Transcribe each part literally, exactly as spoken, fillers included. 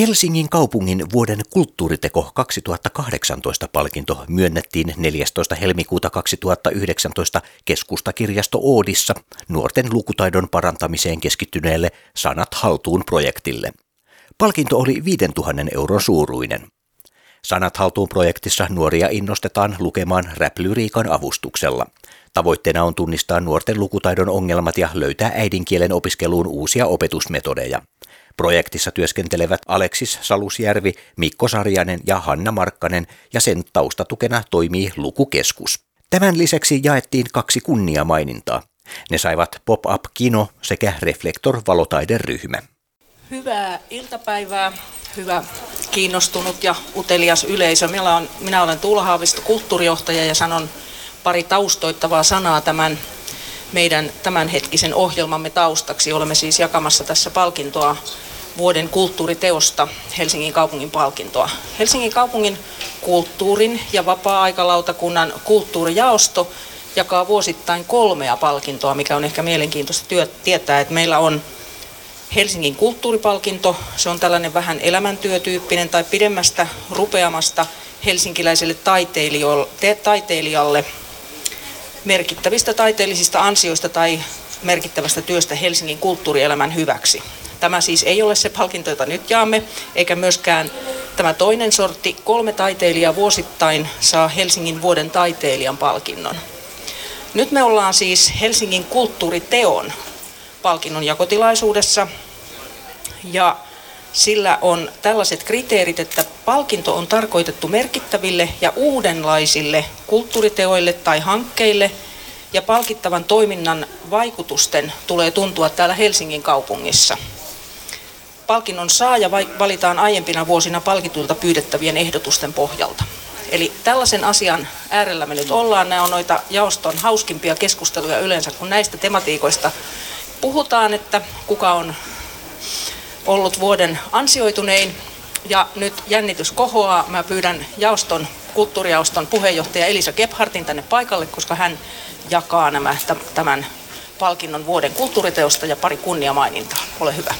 Helsingin kaupungin vuoden kulttuuriteko kaksituhattakahdeksantoista palkinto myönnettiin neljästoista helmikuuta kaksituhattayhdeksäntoista keskustakirjasto Oodissa nuorten lukutaidon parantamiseen keskittyneelle Sanat haltuun projektille. Palkinto oli viisituhatta euron suuruinen. Sanat haltuun projektissa nuoria innostetaan lukemaan rap-lyriikan avustuksella. Tavoitteena on tunnistaa nuorten lukutaidon ongelmat ja löytää äidinkielen opiskeluun uusia opetusmetodeja. Projektissa työskentelevät Aleksis Salusjärvi, Mikko Sarjanen ja Hanna Markkanen, ja sen taustatukena toimii Lukukeskus. Tämän lisäksi jaettiin kaksi kunniamainintaa. Ne saivat Pop-up Kino sekä Reflektor valotaideryhmä. Hyvää iltapäivää, hyvä kiinnostunut ja utelias yleisö. Minä olen, minä olen Tuula Haavisto, kulttuurijohtaja, ja sanon pari taustoittavaa sanaa tämän meidän tämänhetkisen ohjelmamme taustaksi. Olemme siis jakamassa tässä palkintoa vuoden kulttuuriteosta, Helsingin kaupungin palkintoa. Helsingin kaupungin kulttuurin ja vapaa-aikalautakunnan kulttuurijaosto jakaa vuosittain kolmea palkintoa, mikä on ehkä mielenkiintoista työ, tietää, että meillä on Helsingin kulttuuripalkinto, se on tällainen vähän elämäntyötyyppinen tai pidemmästä rupeamasta helsinkiläiselle taiteilijalle merkittävistä taiteellisista ansioista tai merkittävästä työstä Helsingin kulttuurielämän hyväksi. Tämä siis ei ole se palkinto, jota nyt jaamme, eikä myöskään tämä toinen sortti. Kolme taiteilijaa vuosittain saa Helsingin vuoden taiteilijan palkinnon. Nyt me ollaan siis Helsingin kulttuuriteon palkinnon jakotilaisuudessa, ja sillä on tällaiset kriteerit, että palkinto on tarkoitettu merkittäville ja uudenlaisille kulttuuriteoille tai hankkeille, ja palkittavan toiminnan vaikutusten tulee tuntua täällä Helsingin kaupungissa. Palkinnon saaja valitaan aiempina vuosina palkituilta pyydettävien ehdotusten pohjalta. Eli tällaisen asian äärellä me nyt ollaan. Nämä on noita jaoston hauskimpia keskusteluja yleensä, kun näistä tematiikoista puhutaan, että kuka on ollut vuoden ansioitunein, ja nyt jännitys kohoaa. Mä pyydän jaoston, kulttuurijaoston puheenjohtaja Elisa Gebhardtin tänne paikalle, koska hän jakaa nämä, tämän palkinnon vuoden kulttuuriteosta ja pari kunniamainintaa. Ole hyvä.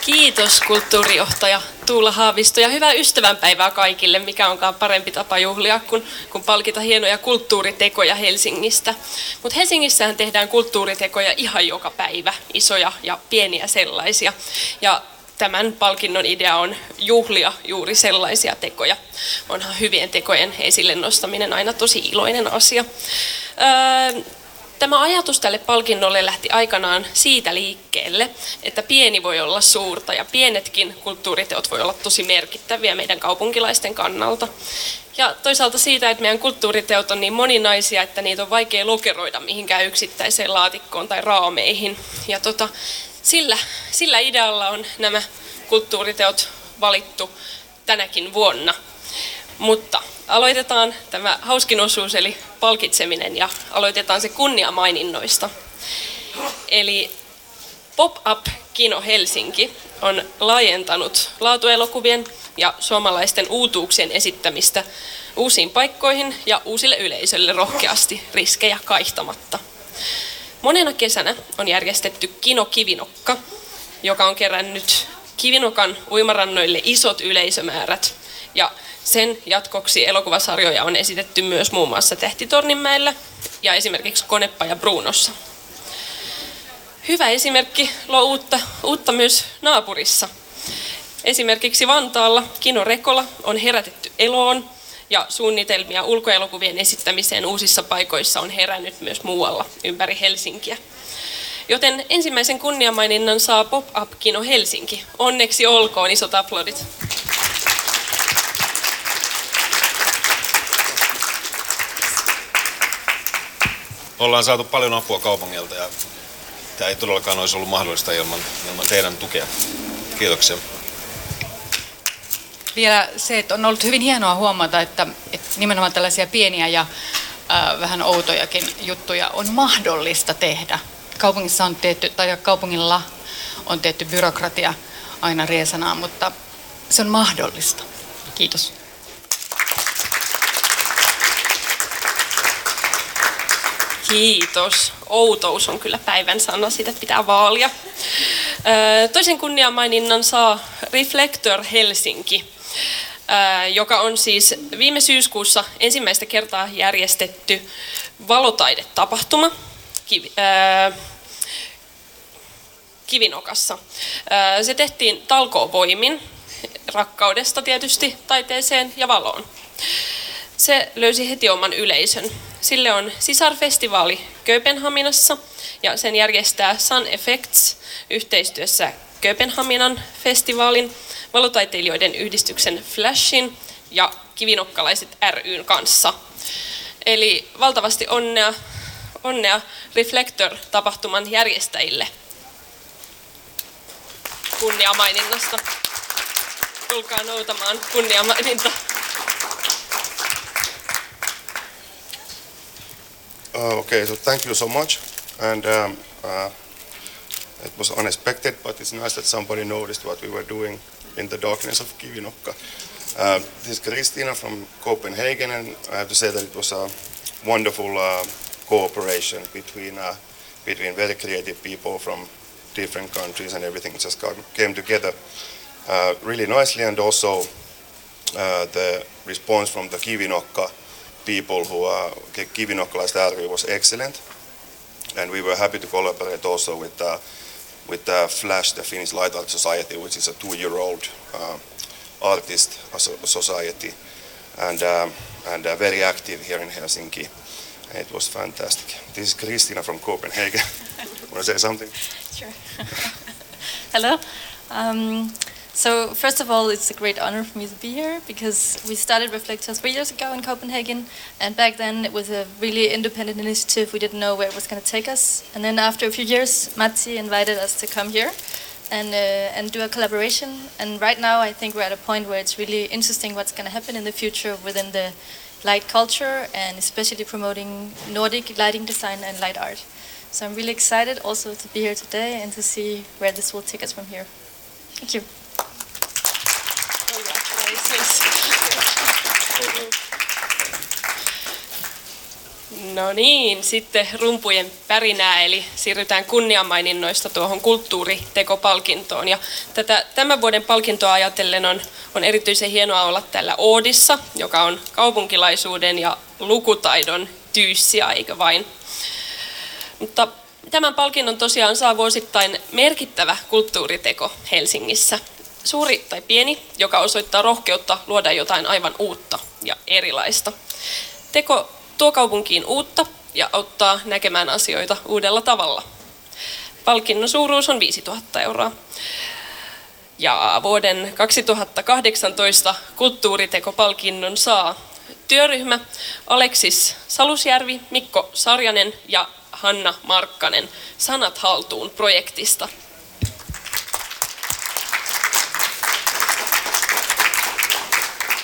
Kiitos kulttuurijohtaja Tuula Haavisto, ja hyvää ystävänpäivää kaikille, mikä onkaan parempi tapa juhlia kuin, kuin palkita hienoja kulttuuritekoja Helsingistä. Mutta Helsingissähän tehdään kulttuuritekoja ihan joka päivä, isoja ja pieniä sellaisia. Ja tämän palkinnon idea on juhlia juuri sellaisia tekoja. Onhan hyvien tekojen esille nostaminen aina tosi iloinen asia. Öö, Tämä ajatus tälle palkinnolle lähti aikanaan siitä liikkeelle, että pieni voi olla suurta ja pienetkin kulttuuriteot voi olla tosi merkittäviä meidän kaupunkilaisten kannalta. Ja toisaalta siitä, että meidän kulttuuriteot on niin moninaisia, että niitä on vaikea lokeroida mihinkään yksittäiseen laatikkoon tai raameihin. Ja tota, sillä, sillä idealla on nämä kulttuuriteot valittu tänäkin vuonna. Mutta aloitetaan tämä hauskin osuus, eli palkitseminen, ja aloitetaan se kunniamaininnoista. Eli Pop-up Kino Helsinki on laajentanut laatuelokuvien ja suomalaisten uutuuksien esittämistä uusiin paikkoihin ja uusille yleisölle rohkeasti riskejä kaihtamatta. Monena kesänä on järjestetty Kino Kivinokka, joka on kerännyt Kivinokan uimarannoille isot yleisömäärät, ja sen jatkoksi elokuvasarjoja on esitetty myös muun muassa Tähtitorninmäellä ja esimerkiksi Koneppa ja Bruunossa. Hyvä esimerkki luo uutta, uutta myös naapurissa. Esimerkiksi Vantaalla Kino Rekola on herätetty eloon, ja suunnitelmia ulkoelokuvien esittämiseen uusissa paikoissa on herännyt myös muualla ympäri Helsinkiä. Joten ensimmäisen kunniamaininnan saa Pop-up Kino Helsinki. Onneksi olkoon, isot aplodit! Ollaan saatu paljon apua kaupungilta, ja tämä ei todellakaan olisi ollut mahdollista ilman, ilman teidän tukea. Kiitoksia. Vielä se, että on ollut hyvin hienoa huomata, että, että nimenomaan tällaisia pieniä ja äh, vähän outojakin juttuja on mahdollista tehdä. Kaupungissa on tehty, tai kaupungilla on tehty byrokratia aina riesanaan, mutta se on mahdollista. Kiitos. Kiitos. Outous on kyllä päivän sana, sitä pitää vaalia. Toisen kunniamaininnan saa Reflektor Helsinki, joka on siis viime syyskuussa ensimmäistä kertaa järjestetty valotaidetapahtuma Kivinokassa. Se tehtiin talkoovoimin, rakkaudesta tietysti taiteeseen ja valoon. Se löysi heti oman yleisön. Sille on Sisar-festivaali Kööpenhaminassa ja sen järjestää Sun Effects yhteistyössä Kööpenhaminan festivaalin, valotaiteilijoiden yhdistyksen Flashin ja Kivinokkalaiset ry:n kanssa. Eli valtavasti onnea, onnea Reflektor-tapahtuman järjestäjille. Kunniamaininnasta. Tulkaa noutamaan kunniamaininta. Uh, okay, so thank you so much, and um, uh, it was unexpected, but it's nice that somebody noticed what we were doing in the darkness of Kivinokka. Uh, this is Kristina from Copenhagen, and I have to say that it was a wonderful uh, cooperation between uh, between very creative people from different countries, and everything just got, came together uh, really nicely, and also uh, the response from the Kivinokka people who are Kivinokkalaiset ry was excellent, and we were happy to collaborate also with uh, with uh, Flash, the Finnish Light Art Society, which is a two-year-old uh, artist society, and um, and uh, very active here in Helsinki. It was fantastic. This is Kristina from Copenhagen. Want to say something? Sure. Hello. Um, So first of all, it's a great honor for me to be here because we started Reflektor three years ago in Copenhagen, and back then it was a really independent initiative. We didn't know where it was going to take us, and then after a few years, Matti invited us to come here and uh, and do a collaboration. And right now, I think we're at a point where it's really interesting what's going to happen in the future within the light culture, and especially promoting Nordic lighting design and light art. So I'm really excited also to be here today and to see where this will take us from here. Thank you. No niin, sitten rumpujen pärinää, eli siirrytään kunniamaininnoista tuohon kulttuuritekopalkintoon. Ja tätä, tämän vuoden palkintoa ajatellen on, on erityisen hienoa olla täällä Oodissa, joka on kaupunkilaisuuden ja lukutaidon tyyssiä, eikö vain? Mutta tämän palkinnon tosiaan saa vuosittain merkittävä kulttuuriteko Helsingissä. Suuri tai pieni, joka osoittaa rohkeutta luoda jotain aivan uutta ja erilaista. Teko tuo kaupunkiin uutta ja auttaa näkemään asioita uudella tavalla. Palkinnon suuruus on viisituhatta euroa. Ja vuoden kaksituhattakahdeksantoista kulttuuritekopalkinnon saa työryhmä Aleksis Salusjärvi, Mikko Sarjanen ja Hanna Markkanen Sanat haltuun -projektista.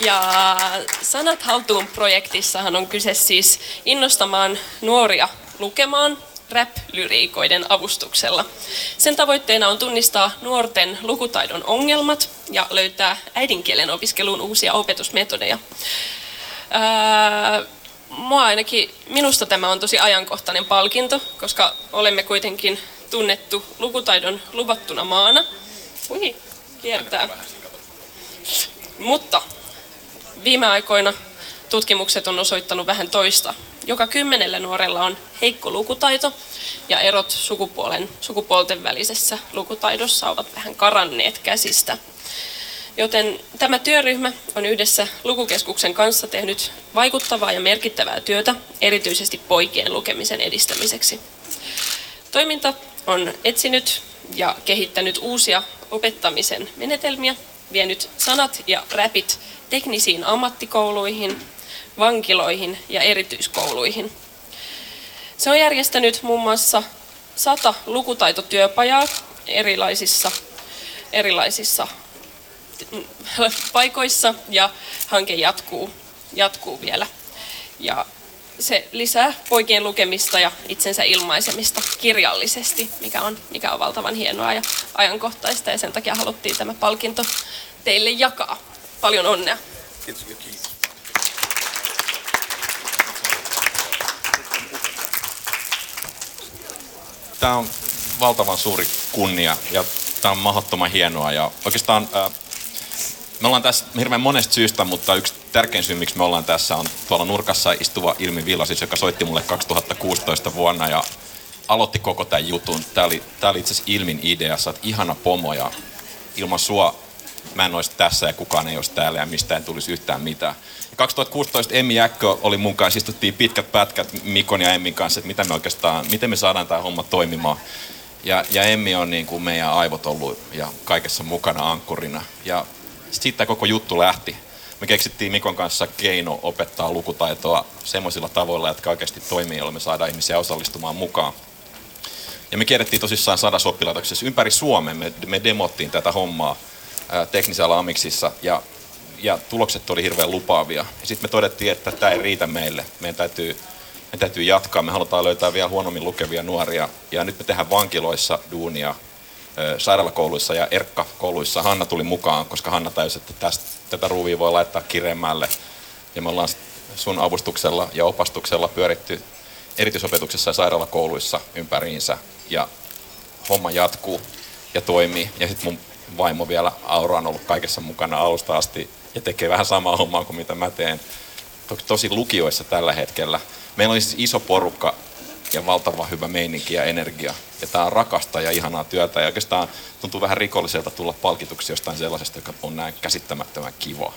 Ja Sanat haltuun -projektissahan on kyse siis innostamaan nuoria lukemaan rap-lyriikoiden avustuksella. Sen tavoitteena on tunnistaa nuorten lukutaidon ongelmat ja löytää äidinkielen opiskeluun uusia opetusmetodeja. Ää, mua ainakin, minusta tämä on tosi ajankohtainen palkinto, koska olemme kuitenkin tunnettu lukutaidon luvattuna maana. Ui, kiertää. Mutta viime aikoina tutkimukset on osoittanut vähän toista. Joka kymmenellä nuorella on heikko lukutaito, ja erot sukupuolen, sukupuolten välisessä lukutaidossa ovat vähän karanneet käsistä. Joten tämä työryhmä on yhdessä Lukukeskuksen kanssa tehnyt vaikuttavaa ja merkittävää työtä, erityisesti poikien lukemisen edistämiseksi. Toiminta on etsinyt ja kehittänyt uusia opettamisen menetelmiä, vienyt sanat ja räpit teknisiin ammattikouluihin, vankiloihin ja erityiskouluihin. Se on järjestänyt muun muassa sata lukutaitotyöpajaa erilaisissa, erilaisissa paikoissa, ja hanke jatkuu, jatkuu vielä. Ja se lisää poikien lukemista ja itsensä ilmaisemista kirjallisesti, mikä on, mikä on valtavan hienoa ja ajankohtaista, ja sen takia haluttiin tämä palkinto teille jakaa. Paljon onnea. Kiitos. Kiitos. Tämä on valtavan suuri kunnia ja tämä on mahdottoman hienoa. Ja oikeastaan äh, me ollaan tässä hirveän monesta syystä, mutta yksi tärkein syy, miksi me ollaan tässä, on tuolla nurkassa istuva Ilmi Villa, siis, joka soitti mulle kaksituhattakuusitoista vuonna ja aloitti koko tämän jutun. Tämä oli, tämä oli itse asiassa Ilmin idea, sä oot ihana pomo ja ilman sua mä en olisi tässä ja kukaan ei olisi täällä ja mistään tulisi yhtään mitään. kaksituhattakuusitoista Emmi Jäkkö oli mun kanssa, istuttiin pitkät pätkät Mikon ja Emmin kanssa, että mitä me oikeastaan, miten me saadaan tämä homma toimimaan. Ja, ja Emmi on niin kuin meidän aivot ollut ja kaikessa mukana ankkurina. Ja siitä koko juttu lähti. Me keksittiin Mikon kanssa keino opettaa lukutaitoa semmoisilla tavoilla, jotka oikeasti toimii, joilla me saadaan ihmisiä osallistumaan mukaan. Ja me kierrettiin tosissaan sadassa oppilaitoksessa ympäri Suomen. Me, me demottiin tätä hommaa ää, teknisellä amiksissa ja, ja tulokset oli hirveän lupaavia. Ja sitten me todettiin, että tämä ei riitä meille. Meidän täytyy, meidän täytyy jatkaa. Me halutaan löytää vielä huonommin lukevia nuoria. Ja nyt me tehdään vankiloissa duunia, ää, sairaalakouluissa ja erkkakouluissa. Hanna tuli mukaan, koska Hanna täysi, että tästä, tätä ruuvia voi laittaa kireemmälle. Ja me ollaan sun avustuksella ja opastuksella pyöritty erityisopetuksessa ja sairaalakouluissa ympäriinsä. Ja homma jatkuu ja toimii. Ja sitten mun vaimo vielä Aura on ollut kaikessa mukana alusta asti ja tekee vähän samaa hommaa kuin mitä mä teen. Tosi lukioissa tällä hetkellä. Meillä on siis iso porukka ja valtavan hyvä meininki ja energia. Ja tää on rakasta ja ihanaa työtä. Ja oikeastaan tuntuu vähän rikolliselta tulla palkituksi jostain sellaisesta, joka on näin käsittämättömän kivaa.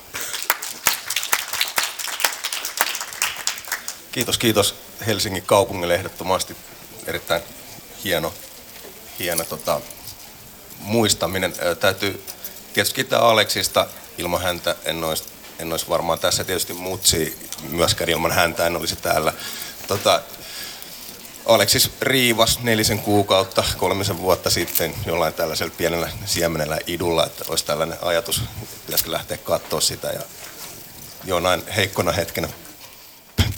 Kiitos, kiitos Helsingin kaupungille ehdottomasti. Erittäin hieno, hieno tota, muistaminen. Ö, täytyy tietysti kiittää Aleksista. Ilman häntä en olisi, en olisi varmaan tässä, tietysti mutsi myöskään ilman häntä en olisi täällä. Tota, Aleksis riivas nelisen kuukautta, kolmisen vuotta sitten jollain tällaisella pienellä siemenellä idulla, että olisi tällainen ajatus, että pitäisikö lähteä katsoa sitä. Ja jonain heikkona hetkenä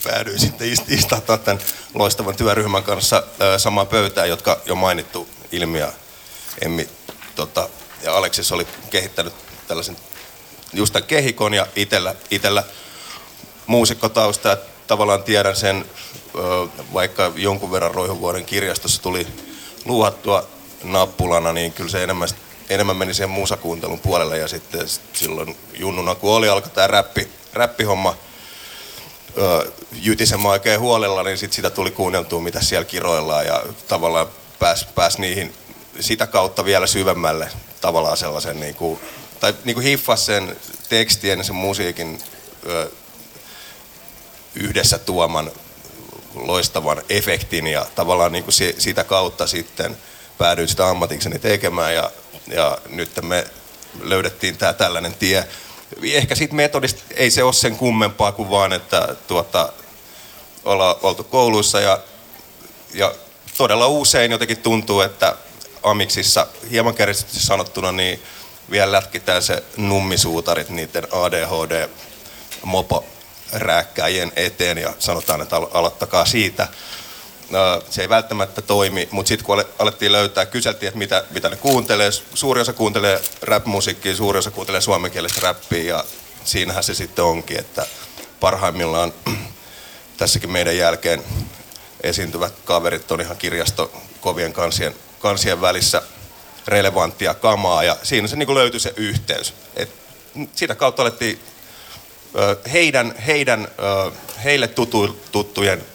päädyin sitten istahtaa tämän loistavan työryhmän kanssa samaan pöytään, jotka jo mainittu Ilmi ja Emmi tota, ja Aleksis oli kehittänyt tällaisen just tämän kehikon ja itellä, itellä muusikkotausta. Tavallaan tiedän sen, vaikka jonkun verran Roihuvuoren kirjastossa tuli luuhattua nappulana, niin kyllä se enemmän, enemmän meni siihen muusakuuntelun puolelle ja sitten silloin junnuna kun oli, alkoi tämä räppi, räppihomma jytisemään oikein huolella, niin sit sitä tuli kuunneltua, mitä siellä kiroillaan ja tavallaan pääsi pääs niihin sitä kautta vielä syvemmälle tavallaan sellaisen niin kuin, tai niin kuin hiffas sen tekstien ja sen musiikin ö, yhdessä tuoman loistavan efektin ja tavallaan niin kuin se, sitä kautta sitten päädyin sitä ammatikseni tekemään ja, ja nyt me löydettiin tää tällainen tie. Ehkä siitä metodista ei se ole sen kummempaa kuin vaan, että tuota, ollaan oltu kouluissa ja, ja todella usein jotenkin tuntuu, että amiksissa hieman kärjistetysti sanottuna niin vielä lätkitään se nummisuutarit niiden A D H D-moporääkkäjien eteen ja sanotaan, että aloittakaa siitä. Se ei välttämättä toimi, mutta sitten kun alettiin löytää, kyseltiin, että mitä, mitä ne kuuntelee. Suuri osa kuuntelee rap-musiikkia, suuri osa kuuntelee suomenkielistä rappia ja siinähän se sitten onkin, että parhaimmillaan tässäkin meidän jälkeen esiintyvät kaverit on ihan kirjasto kovien kansien, kansien välissä relevanttia kamaa ja siinä se niin löytyi se yhteys. Et sitä kautta alettiin heidän, heidän, heille tutu, tuttujen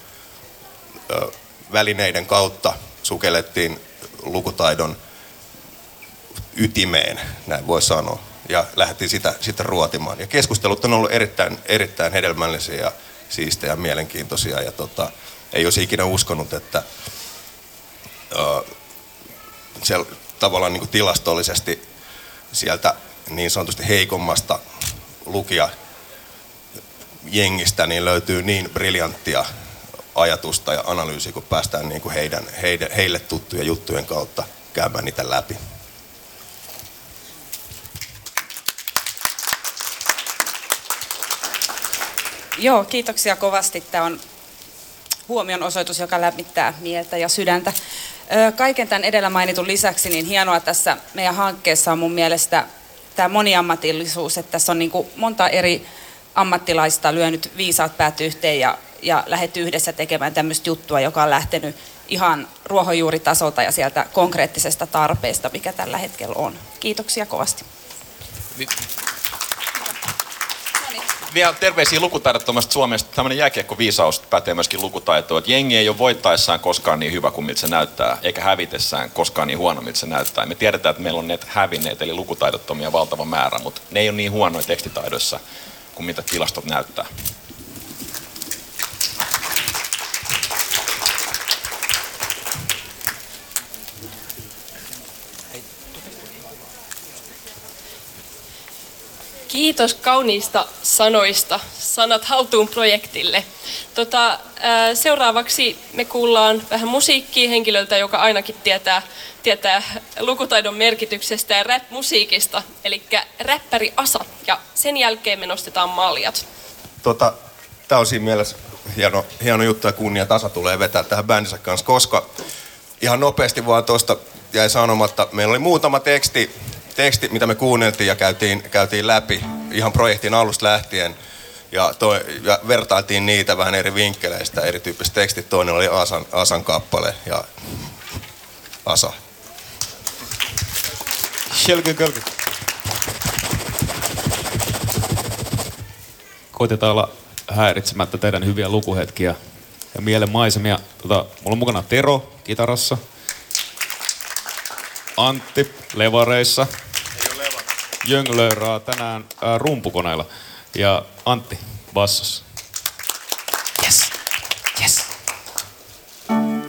välineiden kautta sukellettiin lukutaidon ytimeen, näin voi sanoa, ja lähdettiin sitä, sitä ruotimaan. Ja keskustelut on ollut erittäin, erittäin hedelmällisiä ja siistejä ja mielenkiintoisia, ja tota, ei olisi ikinä uskonut, että ö, siellä, tavallaan niin kuin tilastollisesti sieltä niin sanotusti heikommasta lukijajengistä niin löytyy niin briljanttia ajatusta ja analyysiä, kun päästään niin kuin heidän, heidän, heille tuttujen juttujen kautta käymään niitä läpi. Joo, kiitoksia kovasti. Tämä on huomionosoitus, joka lämmittää mieltä ja sydäntä. Kaiken tämän edellä mainitun lisäksi niin hienoa tässä meidän hankkeessa on mun mielestä tämä moniammatillisuus, että tässä on niin kuin monta eri ammattilaista lyönyt viisaat päät yhteen ja ja lähdetty yhdessä tekemään tämmöistä juttua, joka on lähtenyt ihan ruohonjuuritasolta ja sieltä konkreettisesta tarpeesta, mikä tällä hetkellä on. Kiitoksia kovasti. Vi- Vielä terveisiä lukutaidottomasta Suomesta. Tämmöinen jääkiekkoviisaus pätee myöskin lukutaitoon, että jengi ei ole voittaessaan koskaan niin hyvä kuin miltä se näyttää, eikä hävitessään koskaan niin huono miltä se näyttää. Me tiedetään, että meillä on ne hävinneet, eli lukutaidottomia valtava määrä, mutta ne ei ole niin huonoja tekstitaidoissa kuin mitä tilastot näyttää. Kiitos kauniista sanoista Sanat haltuun -projektille. Tota, seuraavaksi me kuullaan vähän musiikkia henkilöltä, joka ainakin tietää, tietää lukutaidon merkityksestä ja rap-musiikista, eli räppäri Asa, ja sen jälkeen me nostetaan maljat. Tota, tää on siinä mielessä hieno, hieno juttu ja kunnia, että Asa tulee vetää tähän bändinsä kanssa, koska ihan nopeasti vaan tuosta jäi sanomatta, meillä oli muutama teksti, teksti, mitä me kuunneltiin ja käytiin, käytiin läpi ihan projektin alusta lähtien ja, toi, ja vertailtiin niitä vähän eri vinkkeleistä, erityyppiset tekstit. Toinen oli Asan, Asan kappale ja Asa. Koitetaan olla häiritsemättä teidän hyviä lukuhetkiä ja mielen maisemia. Tota, mulla on mukana Tero kitarassa. Antti levareissa. Jönglööraa tänään ää, rumpukoneella. Ja Antti bassossa. Yes. Yes. Hmm.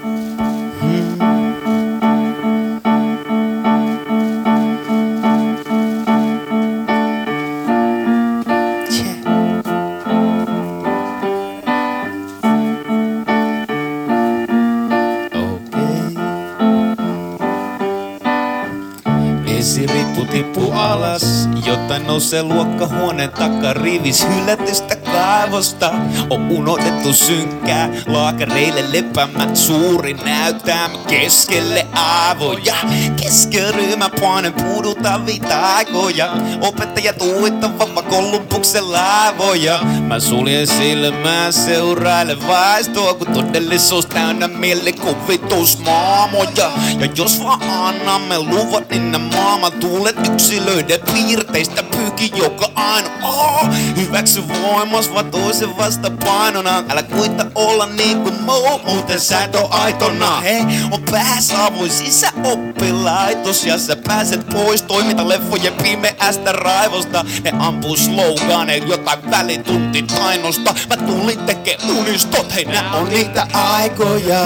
Nousee luokkahuoneen takarivis hylätystä kaivosta. On unohdettu synkkää laakareille lepäämät suuri näyttämä keskelle aivoja. Keskiryhmä paine puudutaan vitaaikoja. Opettajat uitta vamma kollupuksen laivoja. Mä suljen silmää seuraille vaistoa, kun todellisuus täynnä mielikuvitusmaamoja. Ja jos vaan annamme luvat, niin nää maailman tuulet yksilöiden piirteistä pyyki joka ainoa. Hyväksy voimas vaan toisen vastapainona. Älä kuita olla niin kuin muu, muuten sä et oo aitona. Hei, on päässä avoin sisäoppilaitos ja sä pääset pois toimintaleffojen pimeästä raivosta. Ne ampuu sloganeet jotain välituntitainosta. Mä tulin tekee unistot, hei nää on niitä aikoja.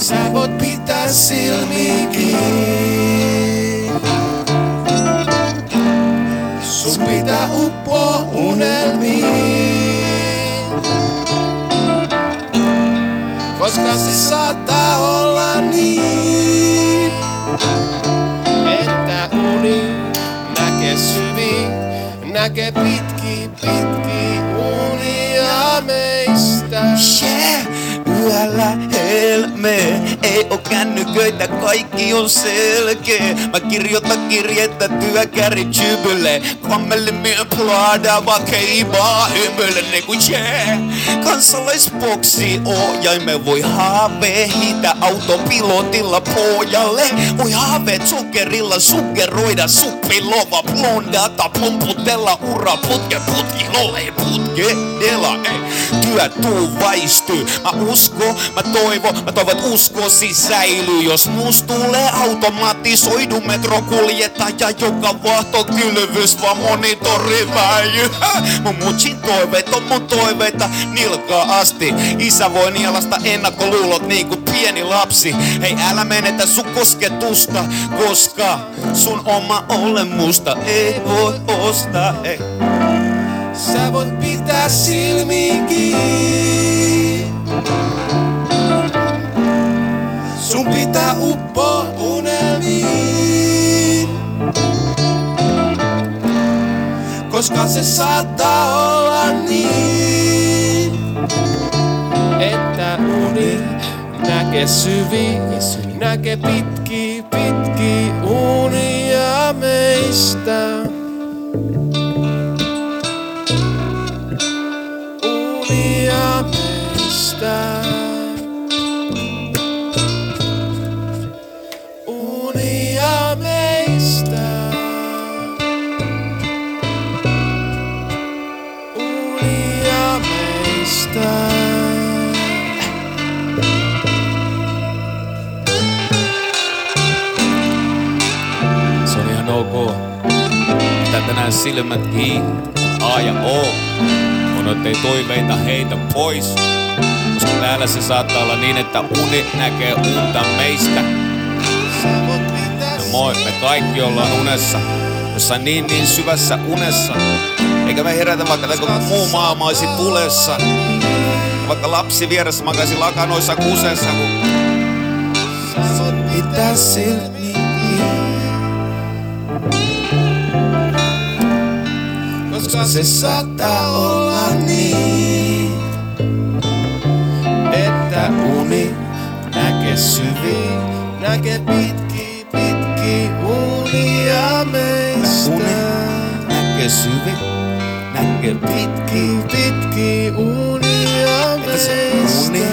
Sä voit pitää silmiikin. Sun pitää uppoa unelmiin, koska se saattaa olla niin, että uni näkee syviin, näkee pitkiä pitkiä unia meistä. Yeah. Yöllä helmee, ei oo kännyköitä, kaikki on selkeä. Mä kirjoitan kirjettä työkäri jybylle, kammellimien plaadaa vaikka ei vaan hymylle. Niinku yeah, kansalaisboksi ohjaimen voi haavee hitä autopilotilla pojalle. Voi haavee sokerilla sukkeroida suppilova blondata, pomputella ura putke putkilolle ei putke dela. Työ tuu väistyy, mä uskon. Mä toivon, mä toivon, et uskosi säilyy. Jos muus tulee automatisoidu metrokuljettaja, joka vahto kylvyys vaan monitori väijy. Mun mutsin toiveet on mun toiveita nilkaa asti. Isä voi nielasta ennakkoluulot niinku pieni lapsi. Hei, älä menetä sun kosketusta, koska sun oma olemusta ei voi ostaa. Hei. Sä voit pitää silmiinkin. Sun pitää uppoa unelmiin, koska se saattaa olla niin, että uni näkee syviä, näkee pitkiä, pitkiä unia meistä. Unia meistä. ihan ok. Pitää tänään silmät kiinni, A ja O. Mun ottei toiveita heitä pois. Koska täällä se saattaa olla niin, että uni näkee unta meistä. No moi, me kaikki ollaan unessa. Jossain niin niin syvässä unessa. Eikä me herätä vaikka koko muu maailma olisi tulessa. Vaikka lapsi vieressä makaisi lakanoissa kusessa. Kun... pitää silmiä. Koska se saattaa olla niin, että uni näkee syviin, näkee pitkiä, pitkiä unia meistä. Uni näkee syviin, näkee pitkiä, pitkiä unia meistä. Uni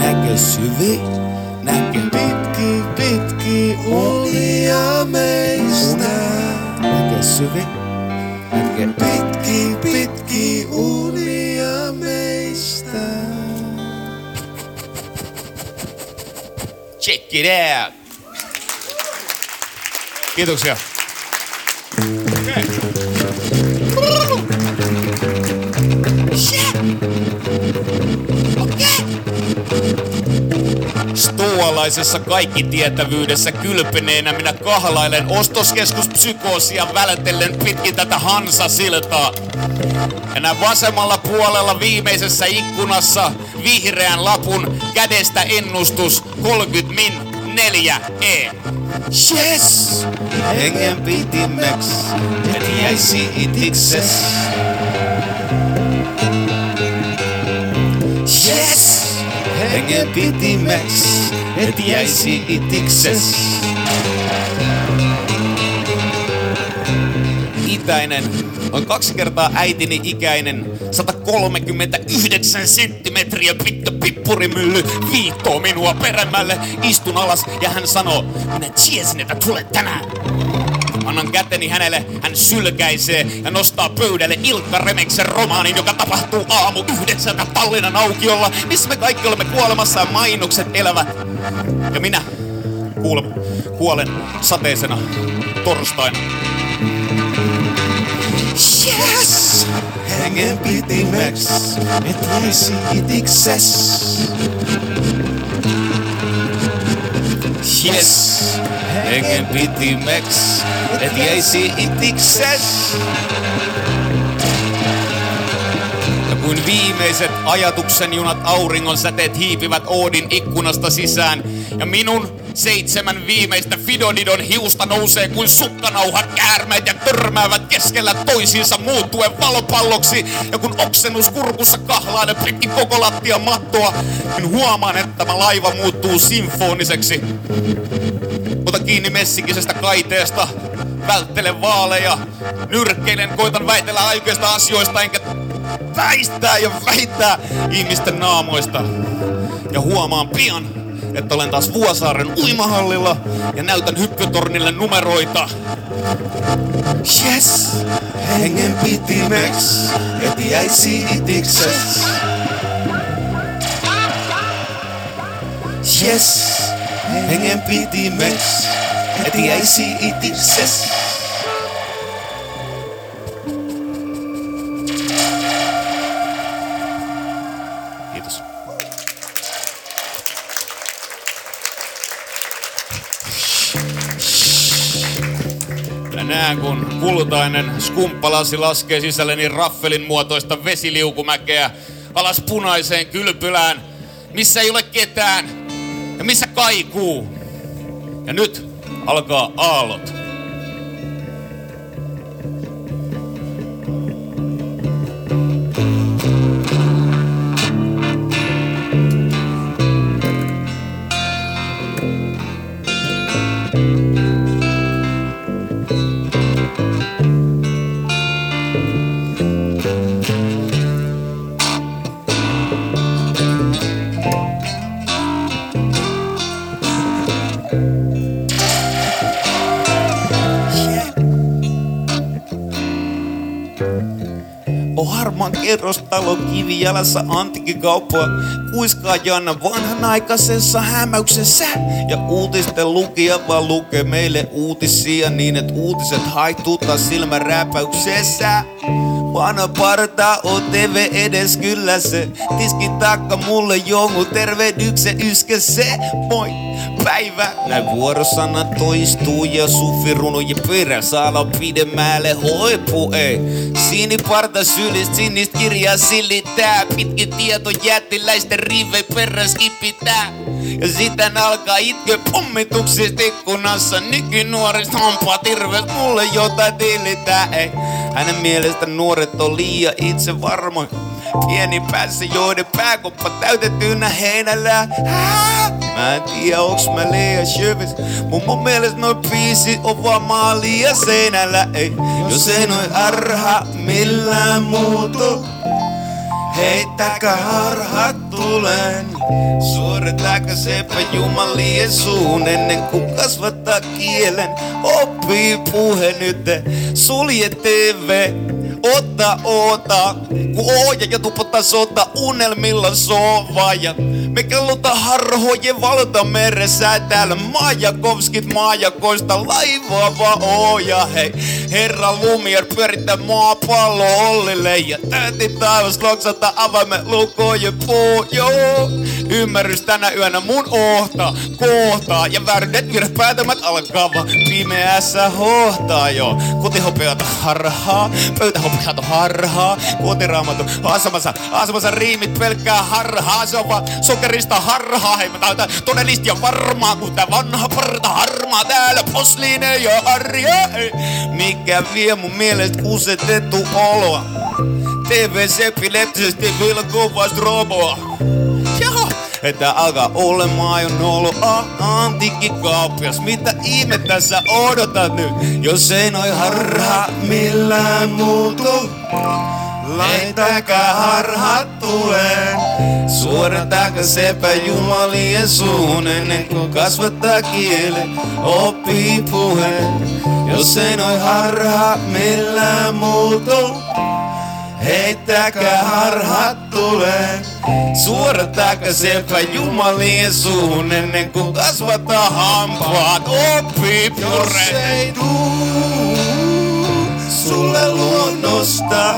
näkee syviin, näkee pitkiä, pitkiä unia meistä. Uni näkee syviin. Pitki, pitki unia meistä. Check it out! Kiitoksia. Okay. Yeah. Okay. Stoalaisessa kaikkitietävyydessä kylpeneenä minä kahlailen ostoskeskuspsykoosia välätellen pitkin tätä Hansa-siltaa. Enää vasemmalla puolella viimeisessä ikkunassa vihreän lapun kädestä ennustus kolmekymmentä min neljä e. Yes! Hengen pitimeks, et jäisi itikses. Yes! Hengen pitimeks, et jäisi itikses. Itäinen on kaksi kertaa äitini ikäinen, sata kolmekymmentäyhdeksän senttimetriä pitkä pippurimylly viittoo minua peremmälle. Istun alas ja hän sanoo, minä tiesin, että tulet tänään. Annan käteni hänelle, hän sylkäisee ja nostaa pöydälle Ilkka Remeksen romaanin, joka tapahtuu aamu yhdeksältä Tallinnan aukiolla, missä me kaikki olemme kuolemassa ja mainokset elävät. Ja minä kuulen, kuolen sateisena torstaina. Yes! Hengen pitimeks, et jäisi itikses. Yes! Hengen pitimeks, et jäisi itikses. Kun viimeiset ajatuksen junat auringon säteet hiipivät Oodin ikkunasta sisään ja minun seitsemän viimeistä Fidodidon hiusta nousee kuin sukkanauhan käärmeet ja törmäävät keskellä toisiinsa muuttuen valopalloksi. Ja kun oksennus kurkussa kahlailen pitkin koko lattia mattoa, niin huomaan, että tämä laiva muuttuu sinfoniseksi. Ota kiinni messikisestä kaiteesta, välttele vaaleja, nyrkkeilen, koitan väitellä aikuista asioista enkä väistää ja väittää ihmisten naamoista. Ja huomaan pian, että olen taas Vuosaaren uimahallilla ja näytän hyppytornille numeroita. Yes! Hengen pitimeks, et jäisi itikses. Yes! Hengen pitimeks, et jäisi itikses. Näen, kun kultainen skumppalasi laskee sisälleni raffelin muotoista vesiliukumäkeä alas punaiseen kylpylään, missä ei ole ketään ja missä kaikuu. Ja nyt alkaa aallot. on harmaan kerrostalo kivijalassa antiikkikauppoa. Kuiskaa Janna vanhanaikaisessa hämäyksessä. Ja uutisten lukija vaan lukee meille uutisia niin, että uutiset haihtuu taas silmän räpäyksessä. Pano partaa on T V edes kyllä se. Tiskin takka mulle jonkun tervehdyksen yskä se. Moi, päivä. Näin vuorosana toistuu ja sufirunojen perä. Saala pidemmälle hoipu, ei. Siniparta sylist, sinist kirjaa silittää. Pitkin tieto jättiläisten rivei perä skipitää. Ja sitten alkaa itkeä pommituksista ikkunassa. Nykynuorista hampaa tirveet mulle jotain tilitää, ei. Hänen mielestä nuoret on liian itsevarmoja. Pieni päässä joiden pääkoppa täytettynä heinällä. Hää? Mä en tiedä onks mä liian syvis. Mun mun mielestä noi biisit on vaan maalia seinällä, ei. Jos ei noi harha millään muutu, heittäkää harhat tulen. Suoritääkö sepä jumalien suun ennen kuin kasvattaa kielen. Oppii puhe nytte, sulje T V, otta oota. Kun ohja ja tupottaa sota unelmilla sova ja me kellutaan harhojen valta meressä täällä. Maajakovskit maajakoista laivaa vaan ooja, hei. Herra Lumier pyörittää maapallo Ollille. Ja tähti taivas loksata avaimen lukojen puu, joo. Ymmärrys tänä yönä mun ohtaa, kohtaa. Ja väärydet virrat päätämät alkaa vaan pimeässä hohtaa, joo. Kotihopeata harhaa, pöytähopeata harhaa. Kotiraamattu asemassa, asemassa riimit pelkkää harhaa. Se on vaan sokerista harhaa, hei mä täytän todellista varmaa. Kun tää vanha parta harmaa täällä posliine ja harjaa, ei. Mikä vie mun mielestä kusetettu oloa. T V-sepileptisesti vilkuu vast roboa. Että alkaa olemaan jo noloa antiikkikauppias. Mitä ihme tässä odotat nyt? Jos ei noi harha millään muutu, laittakaa harhat tuleen. Suorataakaa sepä jumalien suun ennen kuin kasvattaa kielen. Oppii puheen. Jos ei noi harha millään muutu, heittäkää harhat tuleen. Suorataakaa sepä jumalien suun ennen kuin kasvattaa hampaat. Oppii puheen. Jos ei tuu sulle luonnosta,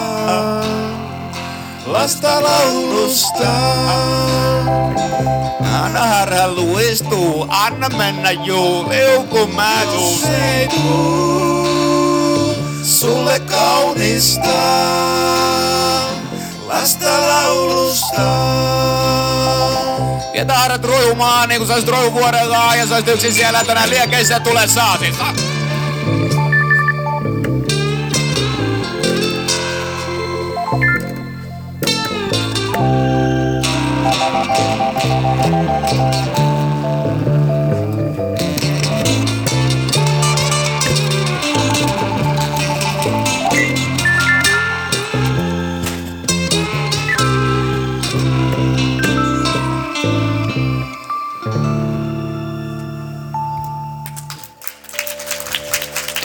lasta laulusta. Anna harha luistuu, anna mennä juu, liuku mä tuun. Jos ei tuu sulle kaunista, lasta laulusta. Jätä harrat roihumaan niin kun saisit Roihuvuorellaan ja saisit yksin siellä tänään liekeissä tulee saatista.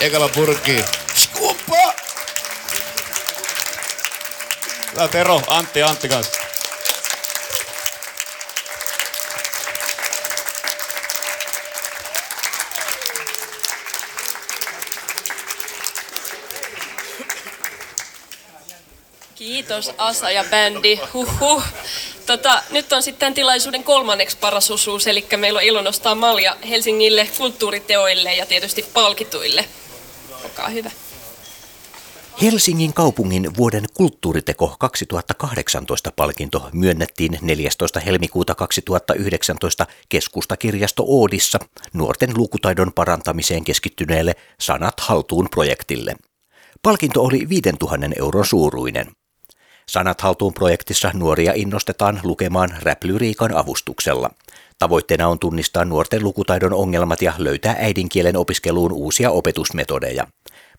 Ekalla purkki. Skuppa! Tää Tero, Antti, Antti kanssa. Kiitos Asa ja bändi. Huhhuh. Tota, nyt on sitten tilaisuuden kolmanneksi paras osuus, eli meillä on ilo nostaa malja Helsingille, kulttuuriteoille ja tietysti palkituille. Olkaa hyvä. Helsingin kaupungin vuoden kulttuuriteko kaksituhattakahdeksantoista palkinto myönnettiin neljästoista helmikuuta kaksituhattayhdeksäntoista keskustakirjasto Oodissa nuorten lukutaidon parantamiseen keskittyneelle Sanat haltuun -projektille. Palkinto oli viisituhatta euron suuruinen. Sanat haltuun -projektissa nuoria innostetaan lukemaan rap-lyriikan avustuksella. Tavoitteena on tunnistaa nuorten lukutaidon ongelmat ja löytää äidinkielen opiskeluun uusia opetusmetodeja.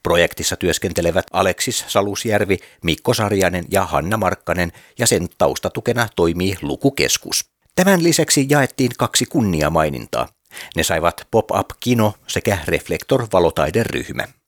Projektissa työskentelevät Aleksis Salusjärvi, Mikko Sarjanen ja Hanna Markkanen ja sen taustatukena toimii Lukukeskus. Tämän lisäksi jaettiin kaksi kunniamainintaa. Ne saivat Pop-up Kino sekä Reflektor valotaideryhmä.